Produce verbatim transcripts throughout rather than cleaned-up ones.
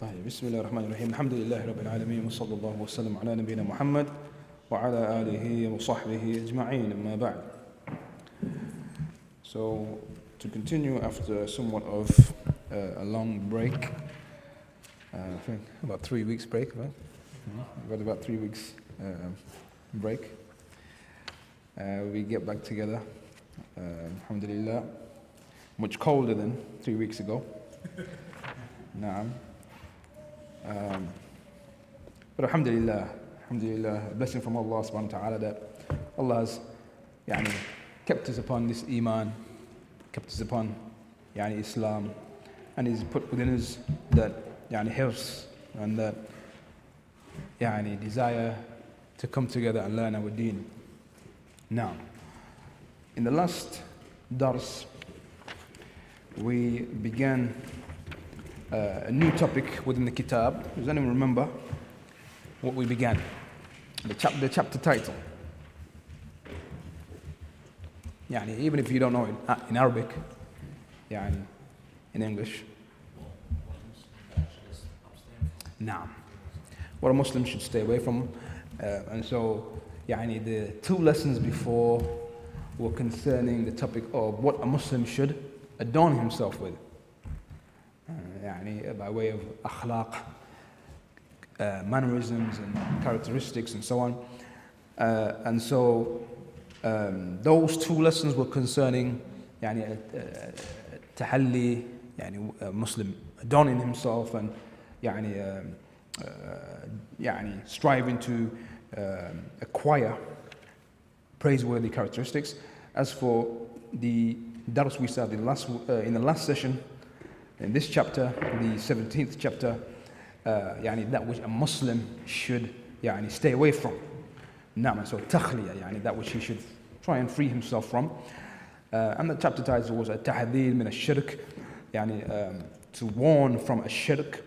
Bismillahirrahmanirrahim. Alhamdulillahi Rabbil Alameen. Wa sallallahu wa sallam ala nabina Muhammad wa ala alihi wa sahbihi ajma'een. Amma ba'd. So, to continue after somewhat of uh, a long break, uh, I think about three weeks break, right? We've got about three weeks uh, break. Uh, we get back together, uh, alhamdulillah, much colder than three weeks ago. Naam. Um, but alhamdulillah, alhamdulillah, a blessing from Allah subhanahu wa ta'ala that Allah has yani, kept us upon this iman, kept us upon yani, Islam, and He's put within us that yani, health and that yani, desire to come together and learn our deen. Now, in the last dars, we began Uh, a new topic within the kitab. Does anyone remember what we began? The, chap- the chapter title. Yani, even if you don't know it uh, in Arabic, yani, in English. Now, what a Muslim should stay away from. Uh, and so, yani, the two lessons before were concerning the topic of what a Muslim should adorn himself with. Yani, by way of akhlaq, uh, mannerisms and characteristics and so on. Uh, and so um, those two lessons were concerning yani, uh, tahalli, yani, uh, Muslim adorning himself and yani, um, uh, yani, striving to um, acquire praiseworthy characteristics. As for the dars we started in, last, uh, in the last session, in this chapter, the seventeenth chapter, uh, yani, that which a Muslim should yani, stay away from. Naam, so takhliya, yani, that which he should try and free himself from. Uh, and the chapter title was At-Tahdhir min Ash-Shirk, yani, um, to warn from Ash-Shirk,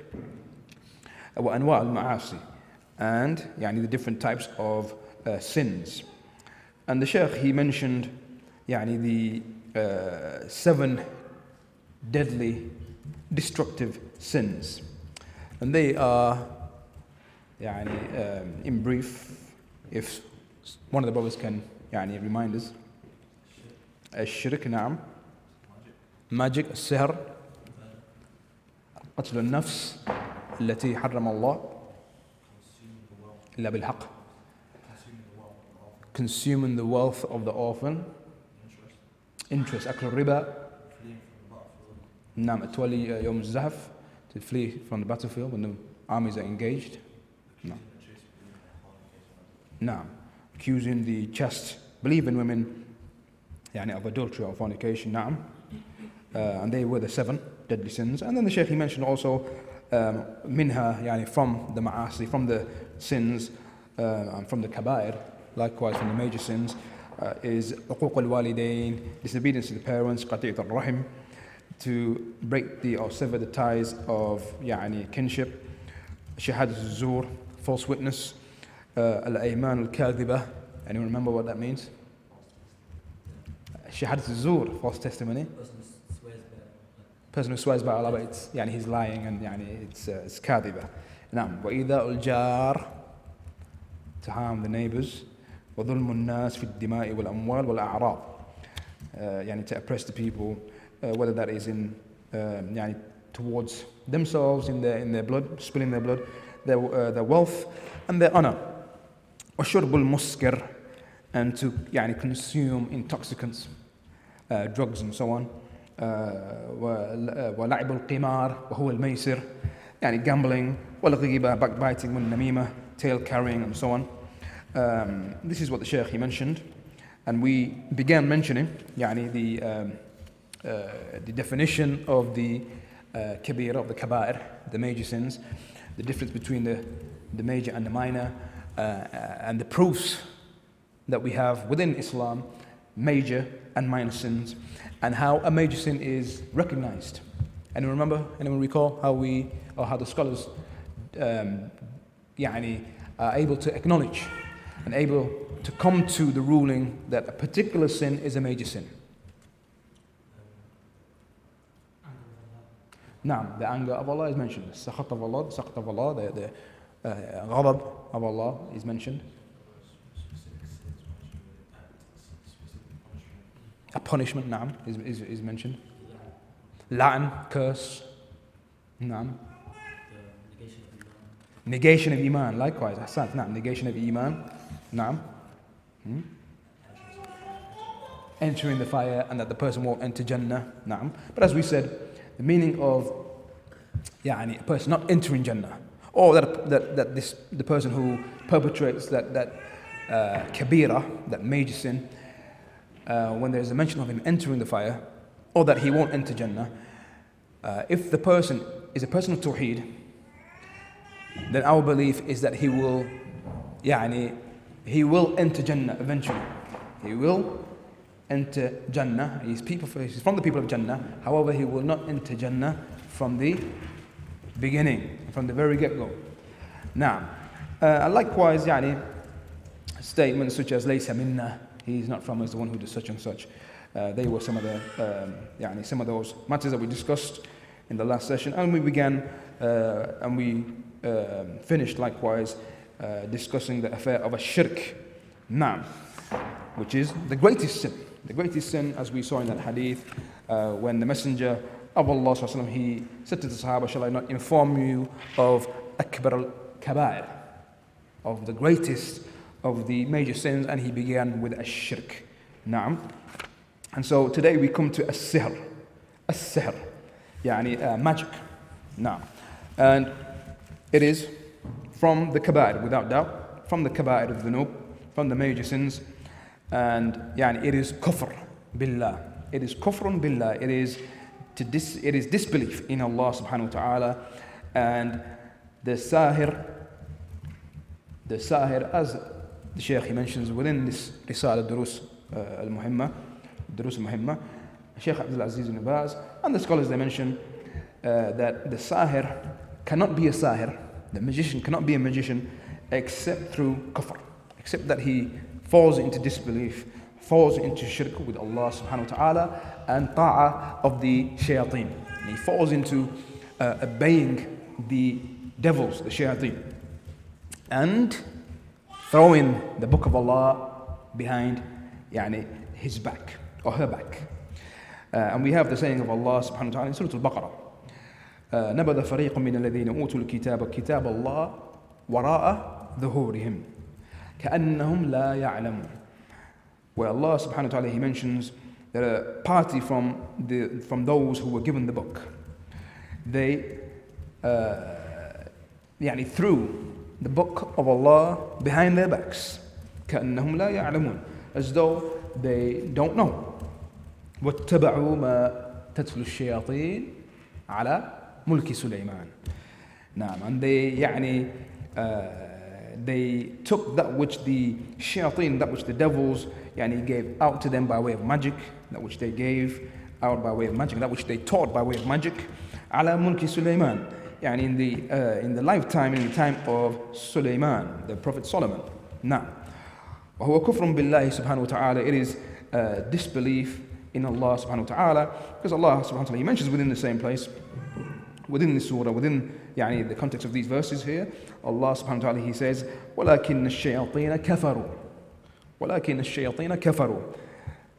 wa anwa' al-ma'asi, and yani, the different types of uh, sins. And the Shaykh, he mentioned yani, the uh, seven deadly destructive sins, and they are يعني, um, in brief, if one of the brothers can يعني, remind us, الشرك, نعم, magic, السحر, قتل النفس التي حرم الله إلا بالحق, consuming the wealth of the orphan, interest, أكل الربا, Nam atwali yom zahf, to flee from the battlefield when the armies are engaged. No. Nam, accusing the chaste, believing women, yani of adultery or fornication. Nam, uh, and they were the seven deadly sins. And then the Shaykh he mentioned also um, minha, yani from the ma'asi, from the sins, uh, and from the kabair, likewise from the major sins, uh, is uquq al-walidain, disobedience to the parents, qati'at al-rahim, to break the or sever the ties of يعني, kinship, shahadat al-zur, false witness, al-ayman al-kadhiba. Anyone remember what that means? Shahadat al-zur, false testimony. Person who swears by Allah, but it's يعني, he's lying and يعني, it's uh, it's kadhiba. Naam, wa idha'u al-jar, to harm the neighbors, wa dhulmu al-nas fi al-dima'i wal-amwal wal-a'rab, يعني to oppress the people. Uh, whether that is in um, yani, towards themselves in their in their blood, spilling their blood, their uh, their wealth and their honor. وشرب المسكر, and to yani, consume intoxicants, uh, drugs and so on. ولعب القمار وهو الميسر, يعني gambling. والغيبة, backbiting. والنميمة, tail carrying and so on. Um, this is what the Shaykh he mentioned, and we began mentioning yani, the. Um, Uh, the definition of the uh, kabira, of the kabair, the major sins, the difference between the, the major and the minor, uh, and the proofs that we have within Islam, major and minor sins, and how a major sin is recognized. Anyone remember? Anyone recall how we or how the scholars um, يعني, are able to acknowledge and able to come to the ruling that a particular sin is a major sin? Naam, the anger of Allah is mentioned. Sakhat of Allah, Sakhat of Allah, the, the uh, Ghadab of Allah is mentioned. A punishment, naam, is, is, is mentioned. La'an, curse, naam. Negation of Iman, likewise, ahsan, naam, negation of Iman, naam. Hmm? Entering the fire, and that the person won't enter Jannah, naam. But as we said, the meaning of yani, a person not entering Jannah, or that, that, that this, the person who perpetrates that, that uh, kabira, that major sin, uh, when there's a mention of him entering the fire, or that he won't enter Jannah, uh, if the person is a person of Tawheed, then our belief is that he will yani, he will enter Jannah eventually. He will enter Jannah. He's, people, he's from the people of Jannah. However, he will not enter Jannah from the beginning, from the very get-go. Now, uh, likewise, yani, statements such as "Laysa minna," he's not from us, the one who does such and such. Uh, they were some of the um, yani, some of those matters that we discussed in the last session, and we began uh, and we um, finished likewise uh, discussing the affair of a shirk, naam, which is the greatest sin. The greatest sin, as we saw in that hadith, uh, when the Messenger of Allah sallallahu alaihi wasallam, he said to the Sahaba, "Shall I not inform you of Akbar al-Kabair, of the greatest of the major sins?" And he began with a shirk, naam. And so today we come to as-sihr, as-sihr, yani uh, magic, naam, and it is from the kabair, without doubt, from the kabair of the dhunub, from the major sins, and yani it is kufr billah, it is kufrun billah, it is to dis, it is disbelief in Allah subhanahu wa ta'ala. And the sahir, the sahir, as the Shaykh mentions within this Risala Durus Al-Muhimmah, Durus Al-Muhimmah, Shaykh Abdul Aziz ibn Baaz, and the scholars, they mention uh, that the sahir cannot be a sahir, the magician cannot be a magician except through kufr, except that he falls into disbelief, falls into shirk with Allah subhanahu wa ta'ala and ta'ah of the shayatin. And he falls into uh, obeying the devils, the shayatin, and throwing the book of Allah behind yani, his back or her back. Uh, and we have the saying of Allah subhanahu wa ta'ala in Surah Al-Baqarah, نَبَذَ فَرِيقٌ مِّنَ الَّذِينَ أُوتُوا الْكِتَابَ كِتَابَ اللَّهِ وَرَاءَ ظُهُورِهِمْ كَأَنَّهُمْ لَا يَعْلَمُونَ. Where Allah subhanahu wa ta'ala, he mentions that a party from the from those who were given the book, they uh, يعني, threw the book of Allah behind their backs, كَأَنَّهُمْ لَا يَعْلَمُونَ, as though they don't know. وَاتَّبَعُوا مَا تَتْلُو الشَّيَاطِينَ عَلَى Mulki Sulaiman. Naam, and they, yani, uh, they took that which the shayateen, that which the devils, yani, gave out to them by way of magic, that which they gave out by way of magic, that which they taught by way of magic, ala Mulki Sulaiman, yani, in the uh, in the lifetime, in the time of Sulaiman, the Prophet Solomon. Naam, wa huwa kufrun billahi subhanahu wa ta'ala. It is uh, disbelief in Allah subhanahu wa ta'ala, because Allah subhanahu wa ta'ala, he mentions within the same place, within this surah, within يعني, the context of these verses here, Allah subhanahu wa ta'ala, he says, وَلَكِنَّ الشَّيَاطِينَ كَفَرُوا, وَلَكِنَّ الشَّيَاطِينَ كَفَرُوا.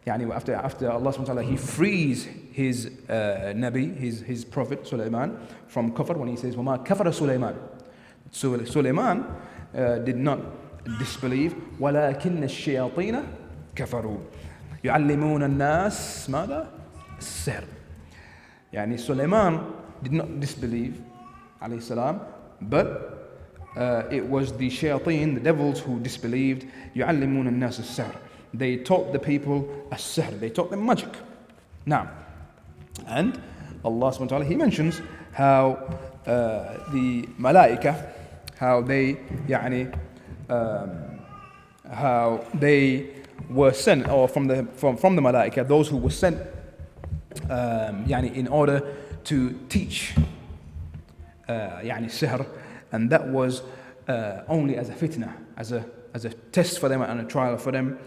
يعني, after, after Allah subhanahu wa ta'ala, he frees his uh, Nabi, his, his Prophet Sulaiman from kafir, when he says, وَمَا كَفَرَ سُلَيْمَانَ. So Sulaiman uh, did not disbelieve, وَلَكِنَّ الشَّيَاطِينَ كَفَرُوا يُعَلِّمُونَ النَّاسِ مَاذَا السِّحْرَ. يعني Sulaiman did not disbelieve, alayhi salam, but uh, it was the shayateen, the devils, who disbelieved. يُعَلِّمُونَ النَّاسَ السِّحْرَ, they taught the people as-sihr, they taught them magic. Now, and Allah subhanahu wa ta'ala, he mentions how uh, the malaika, how they يعني, um, how they were sent, or from the from, from the malaika, those who were sent um, يعني, in order to teach uh, يعني sihr, and that was uh, only as a fitna, as a as a test for them and a trial for them.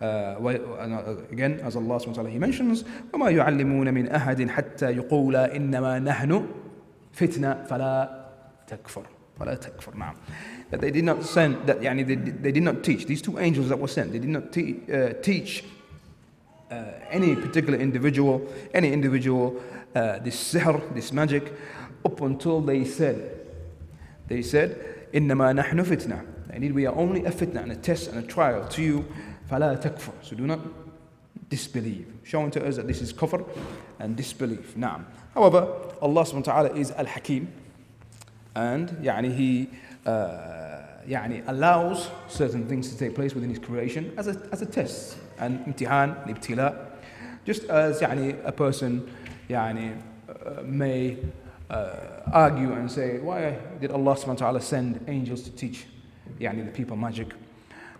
Uh, again, as Allah subhanahu wa ta'ala, He mentions, وَمَا يُعَلِّمُونَ مِنْ أَحَدٍ حَتَّى يُقُولَ إِنَّمَا نَحْنُ فِتْنَةٌ فَلَا تَكْفُرْ فَلَا تَكْفُرْ نعم. That they did not send, that yani, they, they did not teach, these two angels that were sent, they did not te uh, teach uh, any particular individual, any individual, uh, this sihr, this magic, up until they said, they said, إِنَّمَا نَحْنُ فِتْنَةٌ. Indeed, we are only a fitna and a test and a trial to you. فَلَا تَكْفُرْ. So do not disbelieve. Showing to us that this is kufr and disbelief. Naam. However, Allah subhanahu wa ta'ala is al-Hakim. And يعني, He uh, يعني, allows certain things to take place within His creation as a, as a test. And imtihan, ibtila. Just as يعني, a person يعني, uh, may uh, argue and say, why did Allah subhanahu wa ta'ala send angels to teach يعني, the people magic?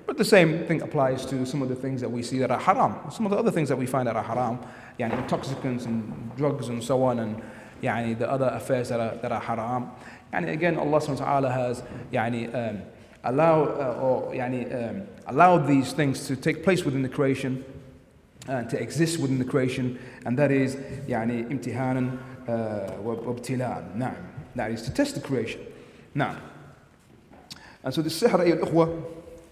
But the same thing applies to some of the things that we see that are haram. Some of the other things that we find that are haram, يعني, intoxicants and drugs and so on, and يعني, the other affairs that are, that are haram. And again, Allah subhanahu wa ta'ala has يعني, um, allowed, uh, or, يعني, um, allowed these things to take place within the creation, and uh, to exist within the creation, and that is يعني, imtihanan wa ibtilaan. Naam. That is to test the creation. Naam. And so the sihr, ayyul ikhwa,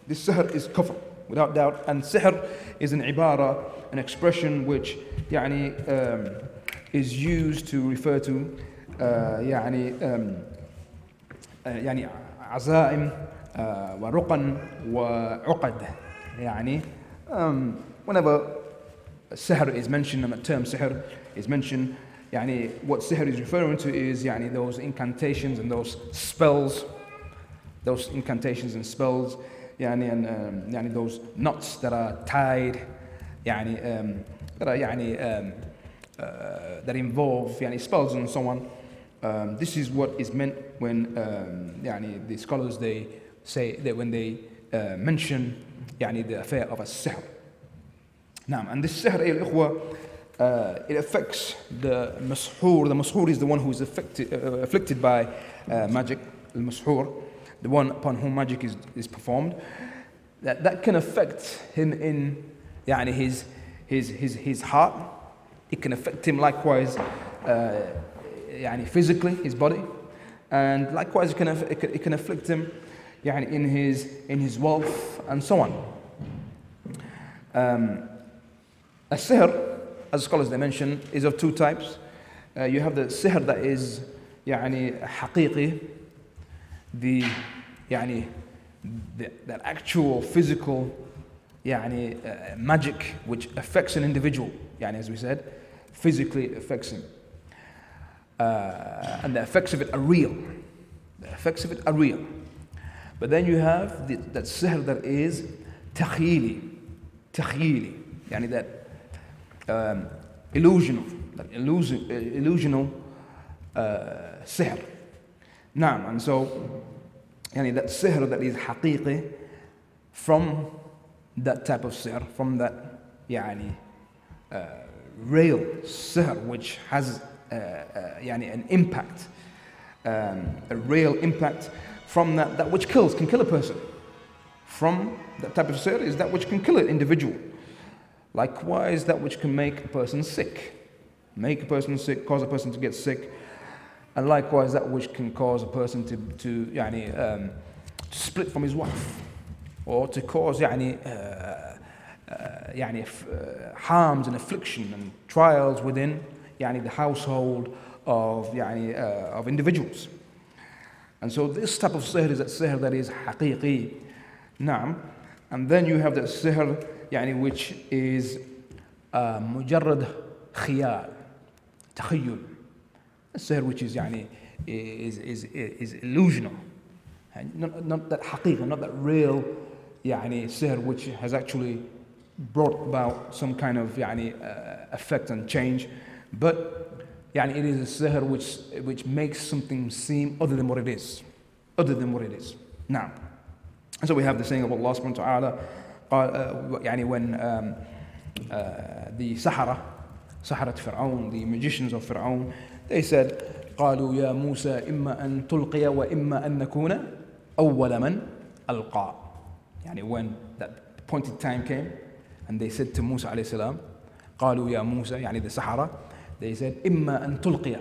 this sihr is kufr, without doubt. And sihr is an ibarah, an expression which يعني, um, is used to refer to uh, يعني, um, uh, يعني azaim uh, wa ruqan wa uqad. يعني, um, whenever sihr is mentioned and the term sihr is mentioned, يعني, what sihr is referring to is يعني, those incantations and those spells, those incantations and spells. يعني, and um, يعني those knots that are tied, يعني, um, that are يعني, um, uh, that involve يعني, spells and so on. Um, this is what is meant when um, يعني, the scholars they say that when they uh, mention يعني, the affair of a sihr. Now, and this sihr, أيها الإخوة, uh, it affects the mashur. The mashur is the one who is affected, uh, afflicted by uh, magic. Al-mashur, the one upon whom magic is, is performed, that, that can affect him in يعني, his, his, his, his heart. It can affect him likewise uh, يعني, physically, his body. And likewise, it can, it can, it can afflict him يعني, in, his, in his wealth and so on. Um, a sihr, as scholars they mention, is of two types. Uh, you have the sihr that is يعني, haqiqi, the يعني the, that actual physical يعني uh, magic which affects an individual, يعني as we said, physically it affects him, uh, and the effects of it are real. The effects of it are real. But then you have the, that sihr that is takhili, takhili, يعني that um, illusional, that illusion, uh, illusional uh, sihr. Naam, and so yani that sihr that is haqiqi, from that type of sihr, from that yani, uh, real sihr which has uh, uh, yani an impact, um, a real impact, from that, that which kills, can kill a person. From that type of sihr is that which can kill an individual. Likewise, that which can make a person sick, make a person sick, cause a person to get sick. And likewise, that which can cause a person to, to, يعني, um, to split from his wife, or to cause يعني, uh, uh, يعني, uh, harms and affliction and trials within يعني, the household of, يعني, uh, of individuals. And so this type of sihr is that sihr that is haqiqi. Naam. And then you have that sihr يعني, which is uh, mujarrad khiyal, takhayyul. A sihr which is يعني is is is illusional, and not, not that haqiqah, not that real يعني sihr which has actually brought about some kind of يعني uh, effect and change, but يعني it is a sihr which which makes something seem other than what it is, other than what it is. Now, and so we have the saying of Allah subhanahu wa taala, يعني when um, uh, the Sahara, Saharat Fir'aun, the magicians of Fir'aun, they said, قالوا يا موسى إما أن تلقي وإما أن نكون أول من ألقى. يعني when that appointed time came, And they said to Musa alayhi salam, قالوا يا موسى, يعني the Sahara, they said, إما أن تلقي,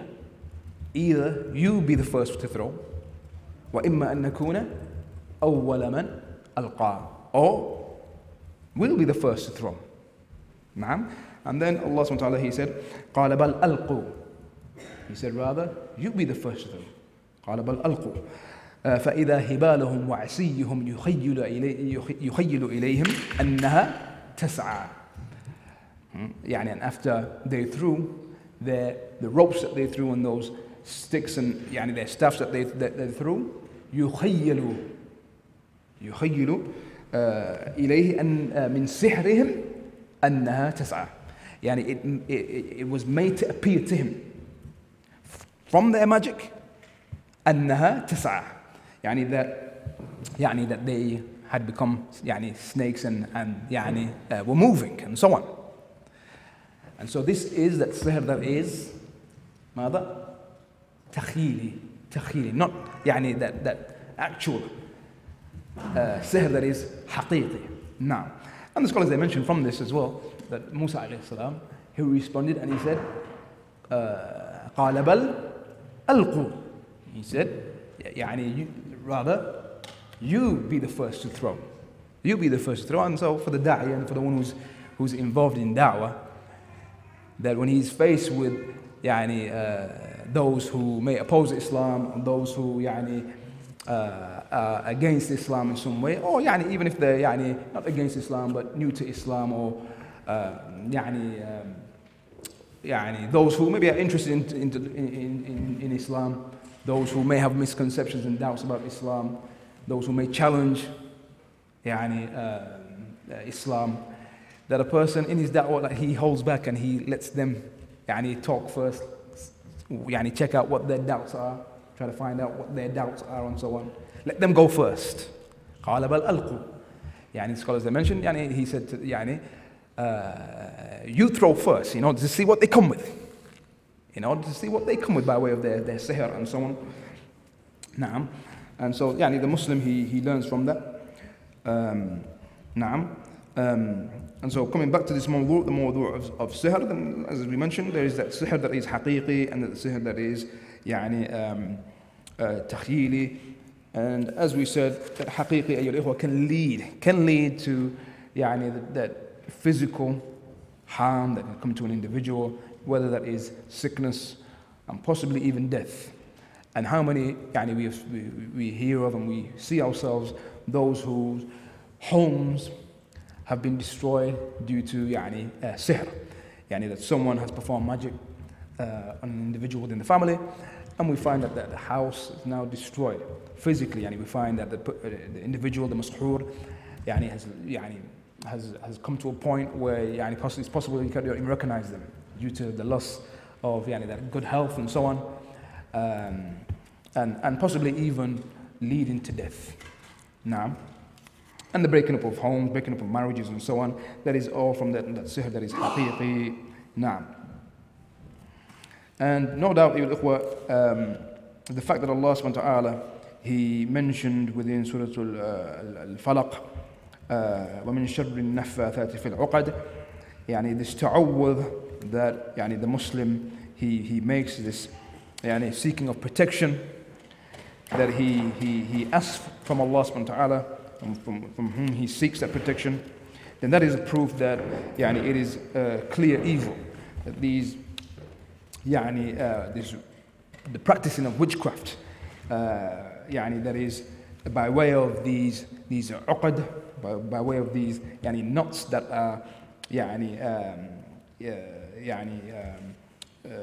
either you be the first to throw, وإما أن نكون أول من ألقى, or we'll be the first to throw. نعم. And then Allah subhanahu wa ta'ala, he said, قال بل ألقوا, he said rather you be the first to throw. قال بل ألقوا فإذا هبالهم وعصيهم يخيل يخيل إليهم أنها تسعى. يعني, and after they threw their, the ropes that they threw and those sticks and يعني their staffs that they that they threw, يخيل يخيل إليه أن من سحرهم أنها تسعى. يعني it, it it was made to appear to him from their magic أنها تسعى. يعني that يعني that they had become يعني snakes and and يعني uh, were moving and so on. And so this is that sihr that is ماذا تخيلي تخيلي, not يعني that that actual uh, sihr that is حقيقي. Now, and the scholars, they mentioned from this as well that Musa alayhi salam, he responded and he said قال بل ألقوا. He said, يعني, you, rather, you be the first to throw. You be the first to throw. And so for the da'i and for the one who's, who's involved in da'wah, that when he's faced with يعني, uh, those who may oppose Islam, and those who يعني, uh, are against Islam in some way, or يعني, even if they're يعني, not against Islam but new to Islam, or uh, يعني, um, يعني, those who maybe are interested in, in, in, in Islam, those who may have misconceptions and doubts about Islam, those who may challenge يعني, uh, Islam, that a person in his da'wah, like, he holds back and he lets them يعني, talk first, يعني, check out what their doubts are, try to find out what their doubts are and so on. Let them go first. قال بل ألقوا. يعني, scholars, they mentioned, يعني, he said, to, يعني, uh, you throw first, you know, to see what they come with. In order to see what they come with by way of their, their sihr and so on. Naam. And so, yani, the Muslim, he, he learns from that. Um, naam. Um, and so, coming back to this mawdu', the mawdu' of, of sihr, then, as we mentioned, there is that sihr that is haqiqi and the sihr that is yani, um, uh, takhyili. And as we said, that haqiqi, ayyul ikhwa, can lead, can lead to yani, that, that physical harm that can come to an individual, whether that is sickness and possibly even death. And how many يعني, we, have, we we hear of and we see ourselves, those whose homes have been destroyed due to يعني, uh, sihr, يعني, that someone has performed magic uh, on an individual within the family, and we find that, that the house is now destroyed physically. يعني, we find that the, uh, the individual, the mashoor, يعني, has, يعني, has has come to a point where يعني, it's possible you can't even recognize them, due to the loss of yani, that good health and so on, um, and, and possibly even leading to death. Now, and the breaking up of homes, breaking up of marriages and so on, that is all from that, that sihr that is haqiqi. Now, and no doubt, um, the fact that Allah subhanahu wa ta'ala, he mentioned within Surah Al-Falaq, وَمِن شَرِّ النَّفَّاثَاتِ فِي الْعُقَدِ, يعني this ta'awwudh, that yani, the Muslim, he, he makes this yani, seeking of protection, that he, he, he asks from Allah subhanahu wa ta'ala, from, from whom he seeks that protection, then that is a proof that yani, it is uh, clear evil, that these, yani, uh, this, the practicing of witchcraft, uh, yani, that is by way of these these uqad, by, by way of these yani, knots that are yani, um, uh, يعني, um, uh,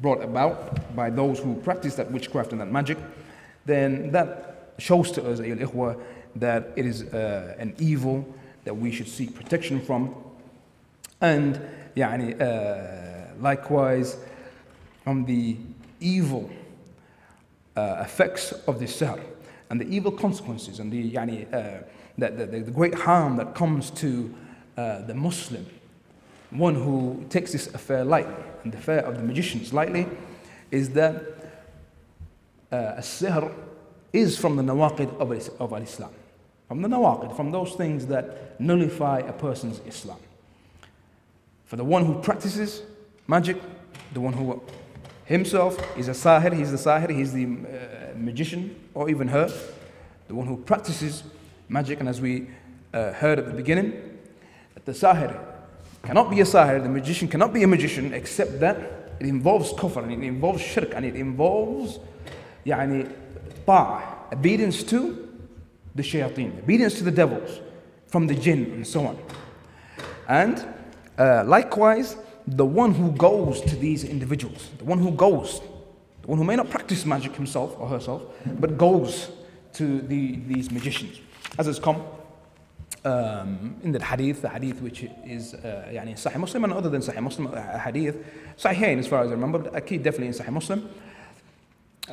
brought about by those who practice that witchcraft and that magic, then that shows to us, ayyul ikhwa, that it is uh, an evil that we should seek protection from. And يعني, uh, likewise, from the evil uh, effects of this sihr and the evil consequences and the, يعني, uh, the, the, the great harm that comes to uh, the Muslim, one who takes this affair lightly, and the affair of the magicians lightly, is that uh, as-sihr is from the nawaqid of, of al-Islam. from the nawaqid, from those things that nullify a person's Islam. For the one who practices magic, the one who himself is a sahir, he's the sahir, he's the uh, magician, or even her, the one who practices magic. And as we uh, heard at the beginning, that the sahir cannot be a sahir, the magician cannot be a magician, except that it involves kufr, and it involves shirk, and it involves yani, ta'ah, obedience to the shayatin, obedience to the devils, from the jinn, and so on. And uh, likewise, the one who goes to these individuals, the one who goes, the one who may not practice magic himself or herself, but goes to the, these magicians. As has come um, in the hadith, the hadith which is uh, yani Sahih Muslim, and other than Sahih Muslim, a hadith, Sahihain as far as I remember, but Akid definitely in Sahih Muslim, uh,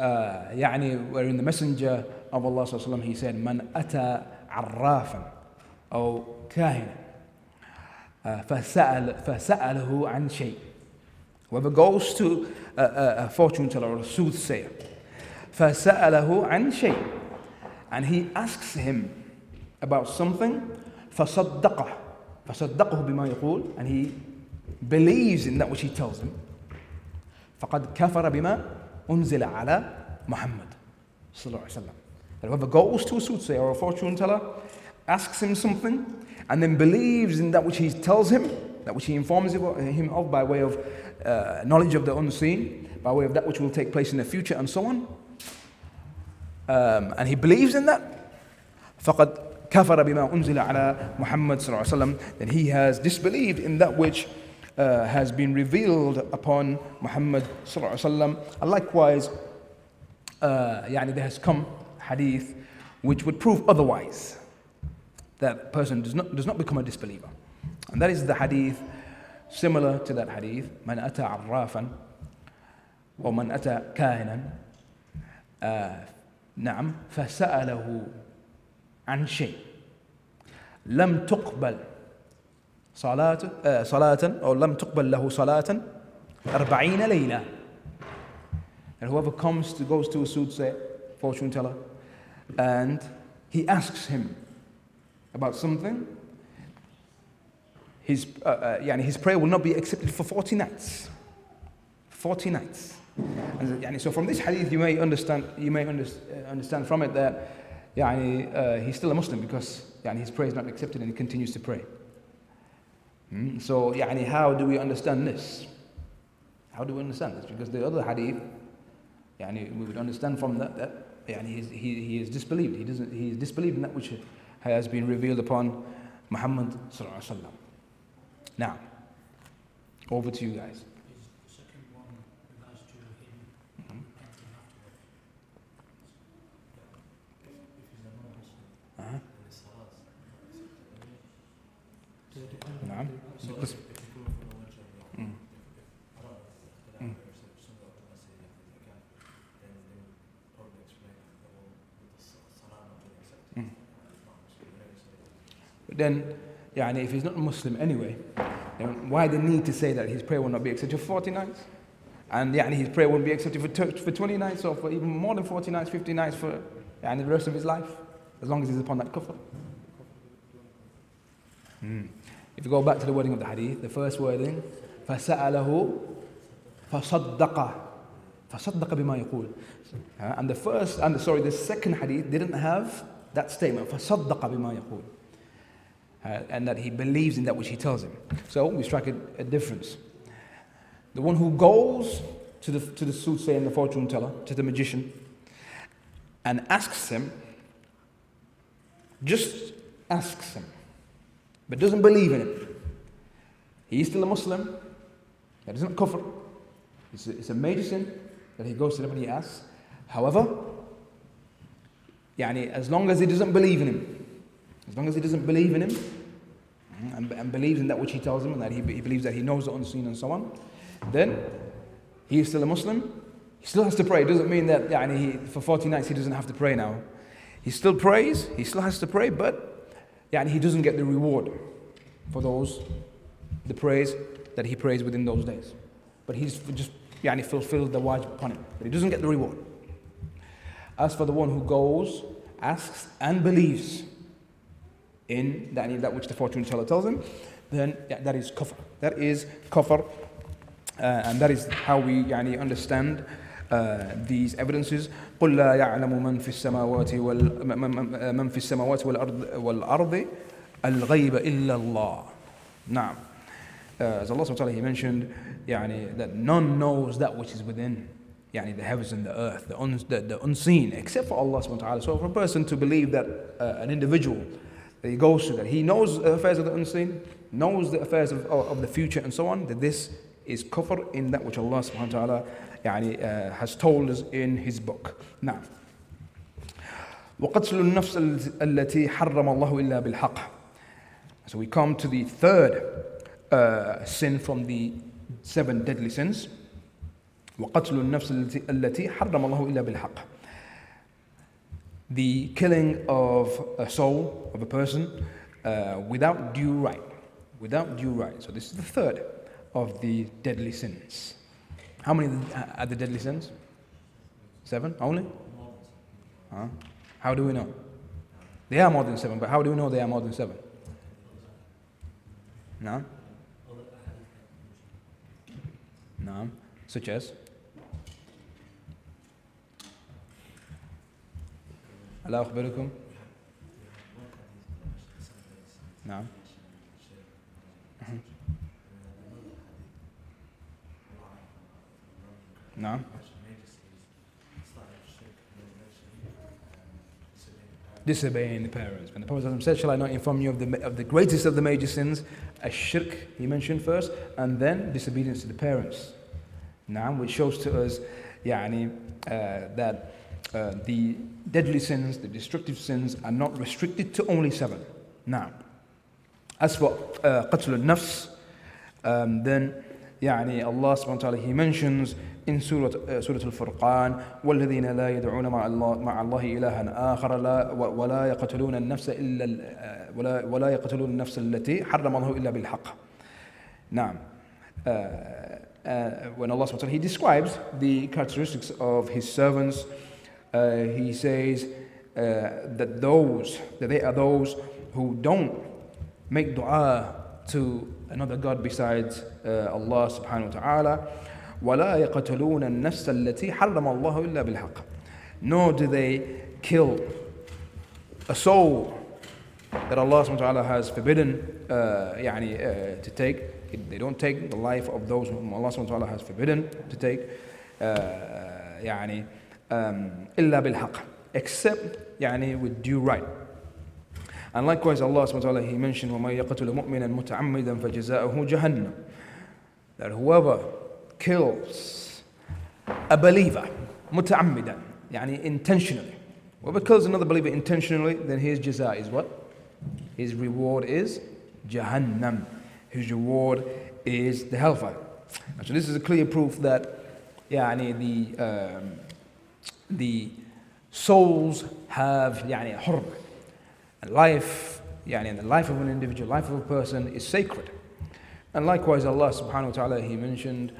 yani wherein the Messenger of Allah Sallallahu Alaihi Wasallam, he said, Man ata arrafan aw kahina. Uh, فسأل, فسأله عن شيء. Whoever goes to a, a, a fortune teller or a soothsayer, فسأله عن شيء, and he asks him about something, فصدقه فصدقه بما يقول, and he believes in that which he tells him, فقد كفر بما أنزل على محمد صلى الله عليه وسلم. And whoever goes to a soothsayer or a fortune teller, asks him something, and then believes in that which he tells him, that which he informs him of by way of uh, knowledge of the unseen, by way of that which will take place in the future, and so on. Um, and he believes in that. فَقَدْ كَفَرَ بِمَا أُنزِلَ عَلَى Muhammad sallallahu alaihi wasallam. Then he has disbelieved in that which uh, has been revealed upon Muhammad sallallahu alaihi wasallam. And likewise, uh, يعني there has come hadith which would prove otherwise, that person does not does not become a disbeliever. And that is the hadith similar to that hadith, man ata arrafan wa man ata kahinan na'am fasa'alahu an shay lam tuqbal salatan salatan or lam tuqbal lahu salatan arba'ina layla. And whoever comes to goes to a soothsayer, fortune teller, and he asks him about something, his uh, uh, yani his prayer will not be accepted for forty nights. forty nights. And yani, so from this hadith, you may understand, you may under, uh, understand from it that yani, uh, he's still a Muslim, because yani, his prayer is not accepted and he continues to pray. Hmm? So yani, how do we understand this? How do we understand this? Because the other hadith, yani, we would understand from that that yani, he, is, he, he is disbelieved. He doesn't. He is disbelieved in that which has been revealed upon Muhammad sallallahu alaihi wasallam. Now, over to you guys. Is the second one in regards to him? Uh-huh. No. Because, mm. Mm. Then, yeah, and if he's not a Muslim anyway, then why the need to say that his prayer will not be accepted for forty nights? And yeah, and his prayer won't be accepted for for twenty nights, or for even more than forty nights, fifty nights, for yeah, and the rest of his life, as long as he's upon that kufr. Mm. If you go back to the wording of the hadith, the first wording, فَسَأَلَهُ فَصَدَّقَ فَصَدَّقَ بِمَا يَقُولُ. Uh, and the first, and the, sorry, the second hadith didn't have that statement, فَصَدَّقَ بِمَا يَقُولُ. Uh, and that he believes in that which he tells him. So we strike a, a difference. The one who goes to the to the soothsayer and the fortune teller, to the magician, and asks him, just asks him, but doesn't believe in him, he is still a Muslim. That is not kufr. It's a, it's a major sin that he goes to them and he asks. However, yani, as long as he doesn't believe in him, As long as he doesn't believe in him and, and believes in that which he tells him, and that he, he believes that he knows the unseen and so on, then he is still a Muslim. He still has to pray. It doesn't mean that yeah, he, for forty nights he doesn't have to pray now. He still prays. He still has to pray, but yeah, he doesn't get the reward for those, the prayers that he prays within those days. But he's just yeah, he fulfilled the wajib upon him. But he doesn't get the reward. As for the one who goes, asks, and believes, in that which the fortune teller tells him, then yeah, that is kufr. That is kufr, uh, and that is how we yani, understand Uh, these evidences. قُلْ لَا يَعْلَمُ مَنْ فِي السَّمَاوَاتِ وَالْأَرْضِ الْغَيْبَ إِلَّا اللَّهِ. Now, uh, as Allah subhanahu wa ta'ala, He mentioned يعني, that none knows that which is within يعني, the heavens and the earth, the, un- the, the unseen, except for Allah subhanahu wa ta'ala. So for a person to believe that uh, an individual that he goes to, that he knows the affairs of the unseen, knows the affairs of, of, of the future and so on, that this is kufr in that which Allah subhanahu wa ta'ala يعني, uh, has told us in his book. Now, وَقَتْلُ النَّفْسَ الَّتِي حَرَّمَ اللَّهُ إِلَّا بِالْحَقِّ. So we come to the third uh, sin from the seven deadly sins. وَقَتْلُ النَّفْسَ الَّتِي حَرَّمَ اللَّهُ إِلَّا بِالْحَقِّ. The killing of a soul, of a person, uh, without due right. Without due right. So this is the third of the deadly sins. How many are the deadly sins? Seven only? Huh? How do we know? They are more than seven, but how do we know they are more than seven? No? No. Such as? Allah akhbirukum? No. No. Disobeying the parents. When the Prophet said, "Shall I not inform you of the of the greatest of the major sins?" Ash-shirk, he mentioned first, and then disobedience to the parents. Now, which shows to us, yani, uh, that uh, the deadly sins, the destructive sins, are not restricted to only seven. Now, as for uh, qatl al-nafs, um, then, yani, Allah subhanahu wa ta'ala, He mentions in Surah uh, Surah Al-Furqan, وَالَّذِينَ لَا يَدْعُونَ مَعَ اللَّهِ, مع اللَّهِ إِلَهًا آخَرَ لَا وَلَا يَقْتُلُونَ النَّفْسَ إِلَّا وَلَا وَلَا يَقْتُلُونَ النَّفْسَ الَّتِي حَرَّمَ اللَّهُ إِلَّا بِالْحَقِّ. Now, uh, uh, when Allah subhanahu wa ta'ala, He describes the characteristics of His servants, uh, He says uh, that those, that they are those who don't make dua to another God besides uh, Allah subhanahu wa ta'ala. وَلَا يَقَتَلُونَ النَّفْسَ الَّتِي حَرَّمَ اللَّهُ إِلَّا بِالْحَقِّ. Nor do they kill a soul that Allah subhanahu wa ta'ala has forbidden uh, يعني, uh, to take. They don't take the life of those whom Allah subhanahu wa ta'ala has forbidden to take. إِلَّا بِالْحَقِّ. Except يعني, with due right. And likewise, Allah subhanahu wa ta'ala, He mentioned, وَمَنْ يَقَتُلُ مُؤْمِنًا مُتَعَمِّدًا فَجَزَاؤُهُ جَهَنَّمُ. That whoever kills a believer, متعمدا, يعني intentionally. Whoever kills another believer intentionally, then his jaza is what? His reward is Jahannam. His reward is the hellfire. So this is a clear proof that يعني, the um, the souls have يعني hurma. Life, يعني the life of an individual, life of a person is sacred. And likewise, Allah subhanahu wa ta'ala, He mentioned,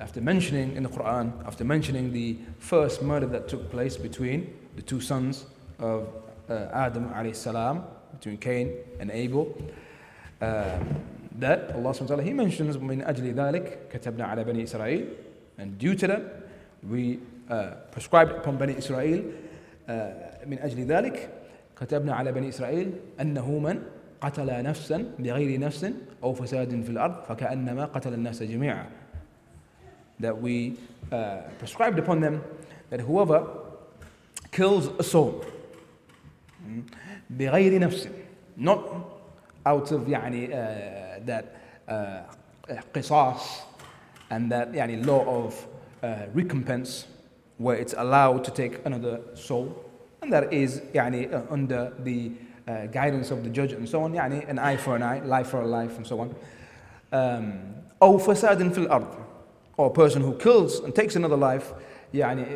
after mentioning in the Quran, after mentioning the first murder that took place between the two sons of uh, Adam alayhi salam, between Cain and Abel, uh, that Allah subhanahu wa ta'ala, He mentions, min ajli dhalik katabna ala bani Israel, and due to that we uh, prescribed upon bani Israel, min ajli dhalik katabna ala bani Israel annahu man qatala nafsan bighayri nafsin aw fasadin fil ard faka'annama qatala an-nasa jami'a. That we uh, prescribed upon them that whoever kills a soul, بغير نفس, not out of يعني, uh, that uh, قصاص and that يعني, law of uh, recompense, where it's allowed to take another soul, and that is يعني, uh, under the uh, guidance of the judge and so on, يعني, an eye for an eye, life for a life, and so on. Um, أو فساد في الأرض, or a person who kills and takes another life, يعني,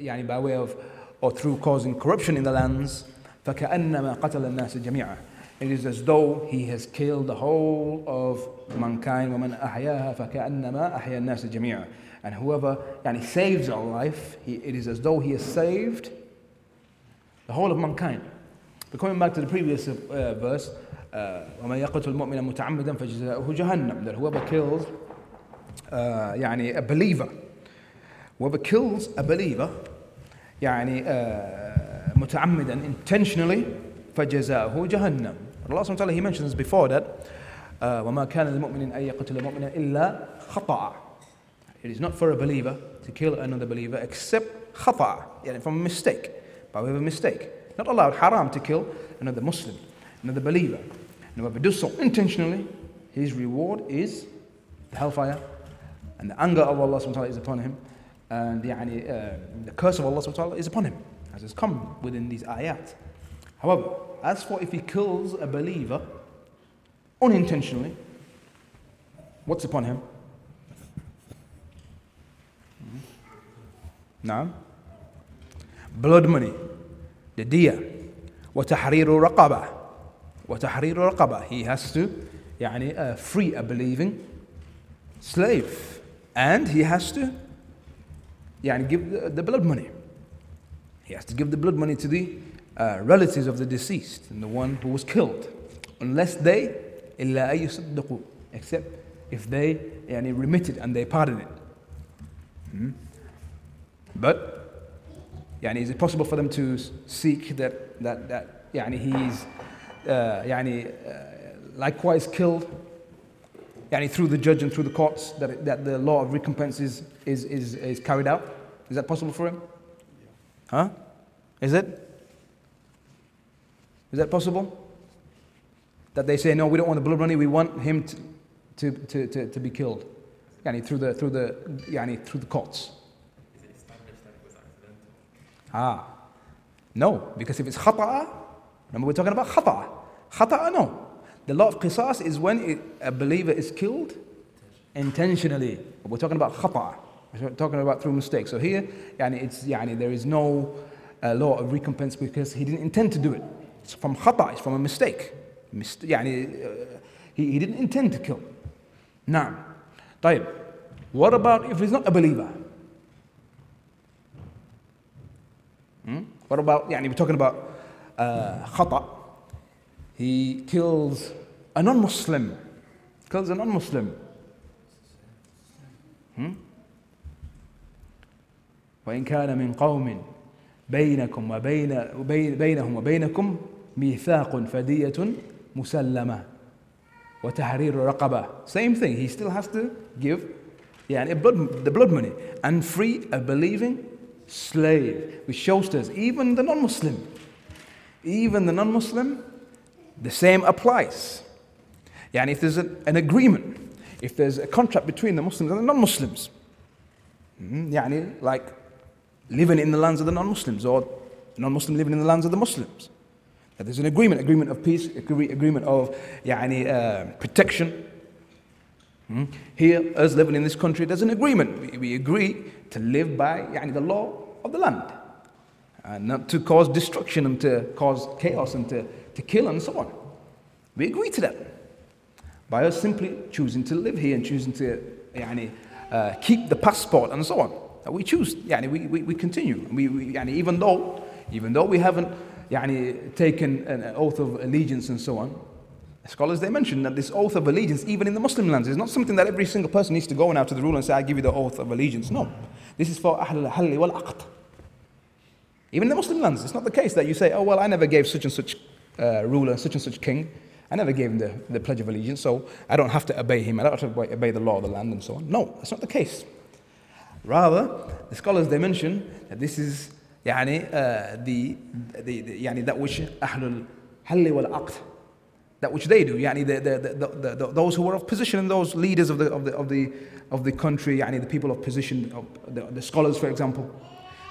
يعني by way of or through causing corruption in the lands, فَكَأَنَّمَا قَتَلَ النَّاسَ جَمِيعًا. It is as though he has killed the whole of mankind. وَمَنْ أَحْيَاهَا فَكَأَنَّمَا أَحْيَا النَّاسَ جَمِيعًا. And whoever يعني, saves a life, he, it is as though he has saved the whole of mankind. But coming back to the previous uh, verse, وَمَنْ يَقْتُلْ مُؤْمِنًا مُتَعَمِّدًا فَجَزَاؤُهُ جَهَنَّمُ, that whoever kills uh, يعني, a believer, whoever kills a believer, يعني, uh, مُتَعَمِّدًا, intentionally, فَجَزَاؤُهُ جَهَنَّمُ. Allah subhanahu wa ta'ala, He mentions before that, uh, وَمَا كَانَ لِمُؤْمِنٍ أَن يَقْتُلَ مُؤْمِنًا إِلَّا خَطَأً. It is not for a believer to kill another believer except khata, yani from a mistake, by way of a mistake. Not allowed, haram, to kill another Muslim, another believer. And whoever does so intentionally, his reward is the hellfire, and the anger of Allah subhanahu wa ta'ala is upon him, and the, uh, the curse of Allah subhanahu wa ta'ala is upon him, as has come within these ayat. However, as for if he kills a believer unintentionally, what's upon him? No. Blood money, the diya, وَتَحْرِيرُ رَقَبَةٍ, وَتَحْرِيرُ رَقَبَةٍ. He has to يعني, uh, free a believing slave, and he has to يعني, give the, the blood money. He has to give the blood money to the uh, relatives of the deceased and the one who was killed, unless they إِلَّا أَن يُصَدَّقُوا, except if they يعني, remitted and they pardoned it. Hmm? But yani, is it possible for them to seek that that that yani, he is uh, yani, uh, likewise killed yani, through the judge and through the courts, that that the law of recompense is is, is, is carried out? Is that possible for him? Yeah. Huh? Is it? Is that possible? That they say, no, we don't want the blood money, we want him to to, to, to, to be killed yani, through the through the yani, through the courts. Ah, no, because if it's khata'a, remember we're talking about khata'a. Khata'a, no. The law of qisas is when it, a believer is killed intentionally. We're talking about khata'a. We're talking about through mistakes. So here, yani, it's, yani, there is no uh, law of recompense because he didn't intend to do it. It's from khata'a, it's from a mistake. Mist- yani, uh, he, he didn't intend to kill. Naam. Tayyib. What about if he's not a believer? Hmm? What about, yeah, we're talking about uh, khata. He kills a non-Muslim. Kills a non-Muslim. Hmm? وَإِنْ كَانَ مِنْ قَوْمٍ بَيْنَكُمْ وَبَيْنَ بَيْنَهُمْ وَبَيْنَكُمْ مِيثَاقٌ فَدِيَةٌ مُسَلَّمَةٌ وَتَحْرِيرُ رَقَبَةٍ. Same thing. He still has to give yeah, blood, the blood money and free a believing slave, which shows to us even the non-Muslim, even the non-Muslim, the same applies. Yeah, and if there's an, an agreement, if there's a contract between the Muslims and the non-Muslims, mm, yeah, like living in the lands of the non-Muslims or non-Muslim living in the lands of the Muslims, that there's an agreement, agreement of peace, agreement of yeah, uh, protection. Mm. Here, us living in this country, there's an agreement. We, we agree to live by يعني, the law of the land, and not to cause destruction and to cause chaos and to, to kill and so on. We agree to that by us simply choosing to live here and choosing to يعني, uh, keep the passport and so on. That we choose, يعني, we, we, we continue. We, we يعني, even though even though we haven't يعني, taken an oath of allegiance and so on. Scholars, they mention that this oath of allegiance, even in the Muslim lands, is not something that every single person needs to go now to the ruler and say, I give you the oath of allegiance. No. This is for Ahl al-Halli wal-Aqd. Even in the Muslim lands, it's not the case that you say, oh, well, I never gave such and such uh, ruler, such and such king. I never gave him the, the Pledge of Allegiance, so I don't have to obey him. I don't have to obey, obey the law of the land and so on. No, that's not the case. Rather, the scholars, they mention that this is يعني, uh, the, the, the, يعني, that which Ahl al-Halli wal-Aqd, that which they do, yani the, the, the, the, the, those who are of position and those leaders of the of the of the of the country, yani the people of position, of the, the scholars, for example,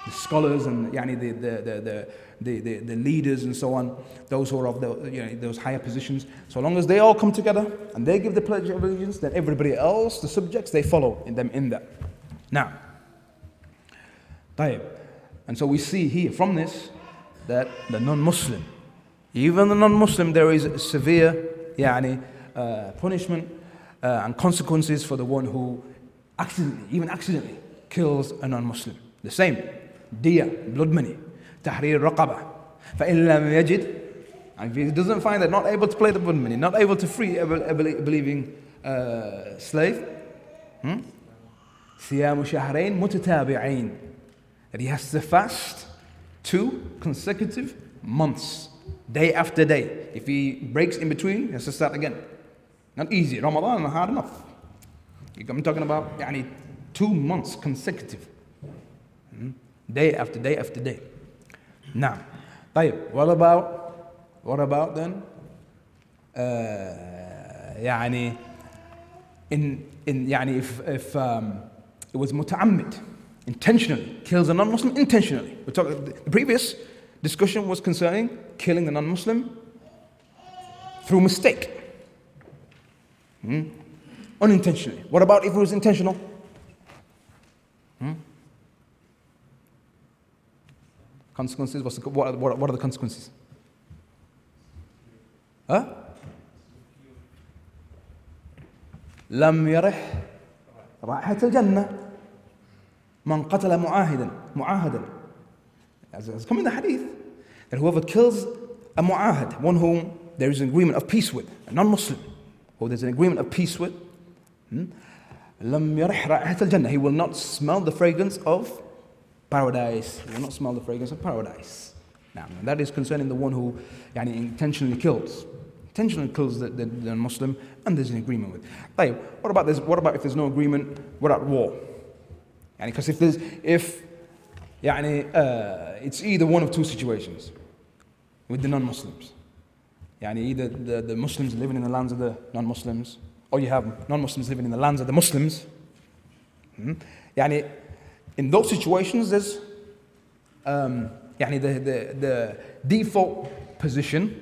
the scholars and yani the the the, the, the, the leaders and so on, those who are of the you know, those higher positions. So long as they all come together and they give the Pledge of Allegiance, then everybody else, the subjects, they follow in them in that. Now, طيب. And so we see here from this that the non-Muslim. Even the non-Muslim, there is a severe يعني, uh, punishment uh, and consequences for the one who accidentally, even accidentally, kills a non-Muslim. The same, diya, blood money, tahrir raqabah, فَإِنْ لَمْ يَجِدْ If he doesn't find that, not able to play the bondman, not able to free a believing uh, slave, siyamu shahrain mutatabi'ain, that he has to fast two consecutive months, day after day. If he breaks in between, he has to start again. Not easy. Ramadan is hard enough. I'm talking about يعني, two months consecutive, day after day after day. Now, طيب, what about What about then? Uh, يعني, in, in, يعني if, if um, it was muta'ammid, intentionally, kills a non-Muslim intentionally. We talk, the previous discussion was concerning killing a non-Muslim through mistake. Hmm? Unintentionally. What about if it was intentional? Hmm? Consequences, what's the, what, what, what are the consequences? Huh? لم يرح راحة الجنة من قتل معاهدا معاهدا as, as come in the hadith, that whoever kills a mu'ahid, one whom there is an agreement of peace with, a non-Muslim who there's an agreement of peace with, hmm? لم يرح راحة الجنة, he will not smell the fragrance of paradise. He will not smell the fragrance of paradise. Now, that is concerning the one who يعني, intentionally kills. Intentionally kills the, the, the Muslim, and there's an agreement with. طيب, what about this? What about if there's no agreement? We're at war. Because if there's, if يعني, uh, it's either one of two situations with the non-Muslims. يعني, either the, the Muslims living in the lands of the non-Muslims, or you have non-Muslims living in the lands of the Muslims. Hmm? يعني, in those situations, there's... Um, يعني the, the, the default position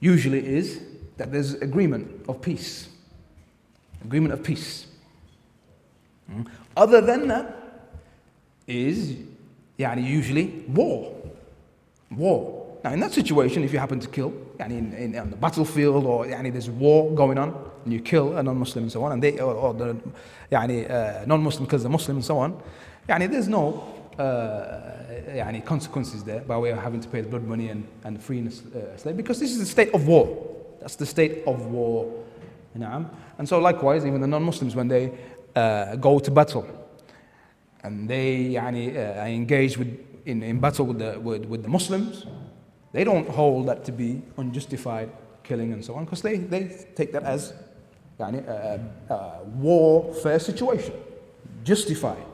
usually is that there's agreement of peace. Agreement of peace. Mm. Other than that is يعني usually war. War. Now in that situation, if you happen to kill, يعني in, in, on the battlefield, or يعني there's war going on, and you kill a non-Muslim and so on, and they or, or the يعني, uh, non-Muslim kills a Muslim and so on, يعني there's no uh, Yeah, any consequences there by way of having to pay the blood money and, and freeing a slave, because this is the state of war. That's the state of war. And so likewise, even the non-Muslims, when they uh, go to battle and they yeah, any, uh, engage with, in, in battle with the, with, with the Muslims, they don't hold that to be unjustified killing and so on, because they, they take that as yeah, any, uh, uh, warfare situation, justified.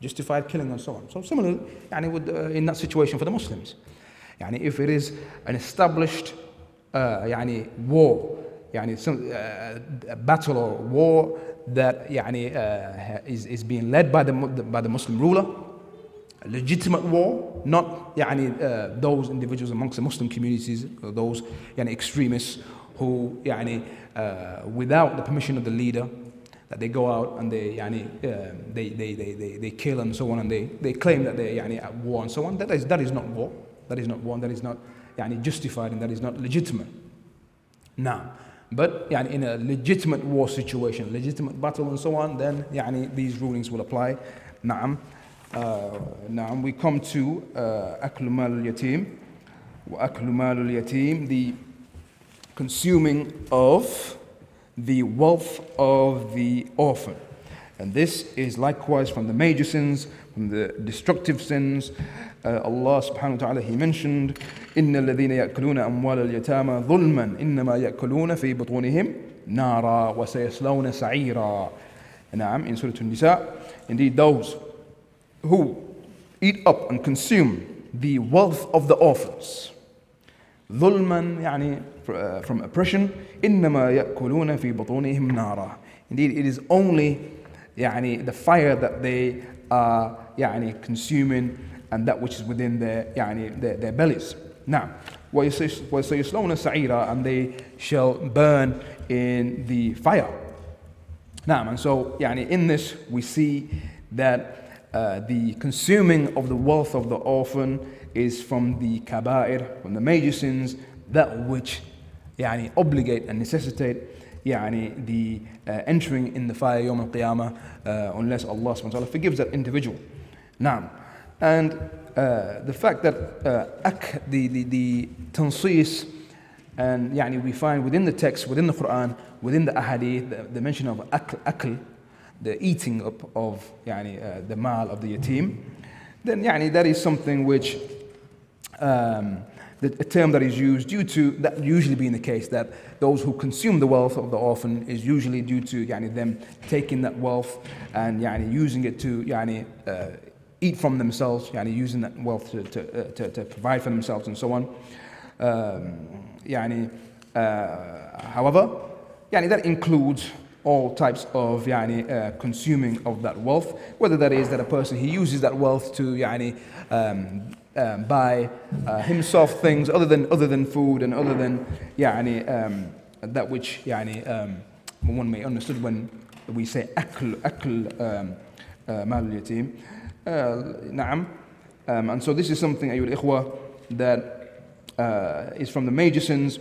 Justified killing and so on. So similarly, يعني, with, uh, in that situation for the Muslims, يعني, if it is an established uh, يعني, war, يعني, some, uh, a battle or war that يعني, uh, is, is being led by the by the Muslim ruler, a legitimate war, not يعني, uh, those individuals amongst the Muslim communities, or those يعني, extremists who, يعني, uh, without the permission of the leader, that they go out and they, yani, uh, they, they, they, they, they kill and so on, and they, they claim that they're yani, at war and so on. That is, that is not war. That is not war. That is not yani, justified, and that is not legitimate. Now, but yani, in a legitimate war situation, legitimate battle and so on, then yani, these rulings will apply. Naam. Uh, naam. We come to aklu mal al-yatim. Wa aklu mal al-yatim, the consuming of the wealth of the orphan. And this is likewise from the major sins, from the destructive sins. Uh, Allah subhanahu wa ta'ala, He mentioned, إِنَّ الَّذِينَ يَأْكُلُونَ أَمْوَالَ الْيَتَامَى ظُلْمًا إِنَّمَا يَأْكُلُونَ فِي بُطُونِهِمْ نَارًا وَسَيَصْلَوْنَ سَعِيرًا. Naam, in Surah An-Nisa, indeed those who eat up and consume the wealth of the orphans, ظُلْمًا يعني Uh, from oppression, إِنَّمَا يَأْكُلُونَ فِي بُطُونِهِمْ نَارًا. Indeed, it is only يعني, the fire that they are يعني, consuming, and that which is within their, يعني, their, their bellies. Now, وَسَيَصْلَوْنَ سَعِيرًا, and they shall burn in the fire. Now, and so يعني, in this we see that uh, the consuming of the wealth of the orphan is from the kaba'ir, from the major sins, that which يعني, obligate and necessitate يعني, the uh, entering in the fire Yawm al-Qiyamah, uh, unless Allah subhanahu wa ta'ala forgives that individual. Naam. And uh, the fact that uh, the the, the tansis And يعني, we find within the text, within the Quran, within the ahadith, the, the mention of akl, akl, the eating up of يعني, uh, the mal of the yatim, then يعني, that is something which, um, the, a term that is used due to, that usually being the case, that those who consume the wealth of the orphan is usually due to يعني, them taking that wealth and يعني, using it to يعني, uh, eat from themselves, يعني, using that wealth to, to, uh, to, to provide for themselves and so on. Um, يعني, uh, however, يعني, that includes all types of يعني, uh, consuming of that wealth, whether that is that a person, he uses that wealth to يعني, um, um, buy uh, himself things other than other than food and other than يعني, um, that which يعني, um, one may understood when we say أكل أكل مال اليتيم. نعم. And so this is something, أيها الإخوة, that Uh, is from the major sins,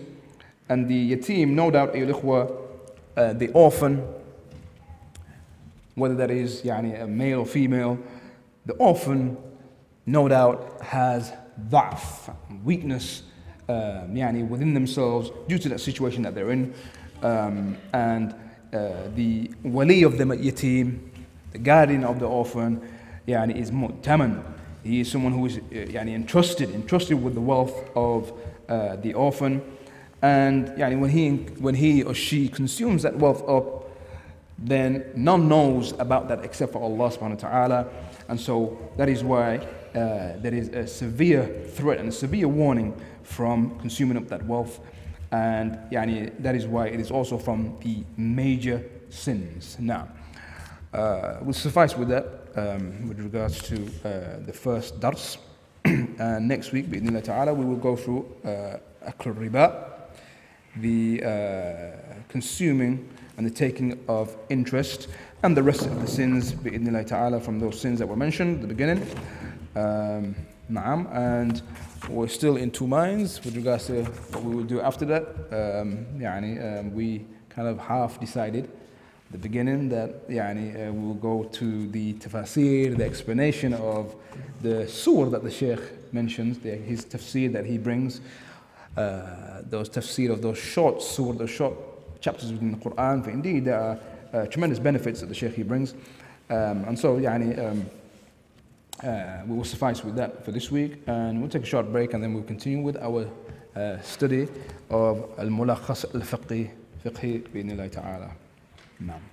and the yatim, no doubt, uh, the orphan, whether that is يعني, a male or female, the orphan, no doubt, has dha'f, weakness uh, يعني, within themselves due to that situation that they're in, um, and uh, the wali of the yatim, the guardian of the orphan, يعني, is mu'taman. He is someone who is uh, yani, entrusted, entrusted with the wealth of uh, the orphan, and yani, when he when he or she consumes that wealth up, then none knows about that except for Allah subhanahu wa ta'ala. And so that is why uh, there is a severe threat and a severe warning from consuming up that wealth, and yani, that is why it is also from the major sins. Now, uh, we'll suffice with that. Um, with regards to uh, the first dars, and next week, bi'idhnillah ta'ala, we will go through uh, akl riba, the uh, consuming and the taking of interest, and the rest of the sins, bi'idhnillah ta'ala, from those sins that were mentioned at the beginning. Um, na'am, and we're still in two minds with regards to what we will do after that. Um, yani, um, we kind of half decided the beginning that يعني, uh, we will go to the tafsir, the explanation of the surah that the Shaykh mentions, the, his tafsir that he brings, uh, those tafsir of those short surah, those short chapters within the Quran. For indeed, there are uh, tremendous benefits that the Shaykh he brings. Um, and so, يعني, um, uh, we will suffice with that for this week. And we'll take a short break, and then we'll continue with our uh, study of Al-Mulakhkhas Al-Fiqhi, Fiqhi bi idhnillah ta'ala. نعم